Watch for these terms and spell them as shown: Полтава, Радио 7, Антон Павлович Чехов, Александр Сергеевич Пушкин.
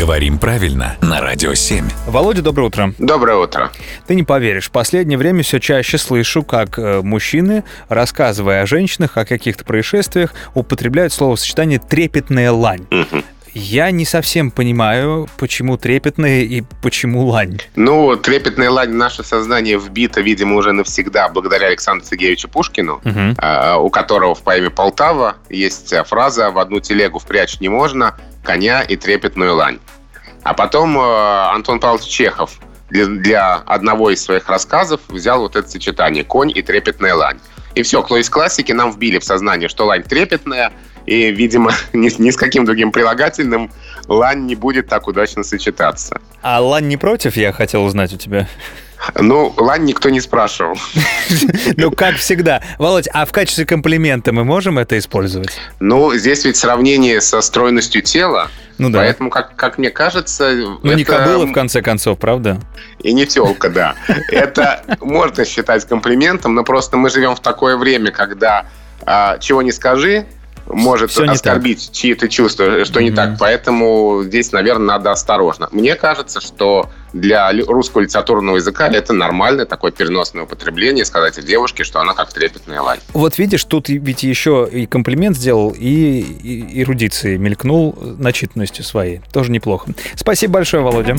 Говорим правильно на Радио 7. Володя, доброе утро. Доброе утро. Ты не поверишь, в последнее время все чаще слышу, как мужчины, рассказывая о женщинах, о каких-то происшествиях, употребляют словосочетание «трепетная лань». Я не совсем понимаю, почему трепетная и почему лань. Ну, трепетная лань в наше сознание вбита, видимо, уже навсегда, благодаря Александру Сергеевичу Пушкину, у которого в поэме «Полтава» есть фраза: «В одну телегу впрячь не можно коня и трепетную лань». А потом Антон Павлович Чехов для одного из своих рассказов взял вот это сочетание «конь и трепетная лань». И все, кто из классики нам вбили в сознание, что лань трепетная, и, видимо, ни с каким другим прилагательным лань не будет так удачно сочетаться. А лань не против, я хотел узнать у тебя? Ну, лань никто не спрашивал. Ну, как всегда. Володь, а в качестве комплимента мы можем это использовать? Ну, здесь ведь сравнение со стройностью тела. Ну, да. Поэтому, как мне кажется... Ну, не кобыла, в конце концов, правда? И не тёлка, да. Это можно считать комплиментом, но просто мы живем в такое время, когда чего не скажи, может оскорбить чьи-то чувства, что не так. Поэтому здесь, наверное, надо осторожно. Мне кажется, что для русского литературного языка это нормальное такое переносное употребление, сказать о девушке, что она как трепетная лань. Вот видишь, тут ведь еще и комплимент сделал, и эрудиции мелькнул начитанностью своей. Тоже неплохо. Спасибо большое, Володя.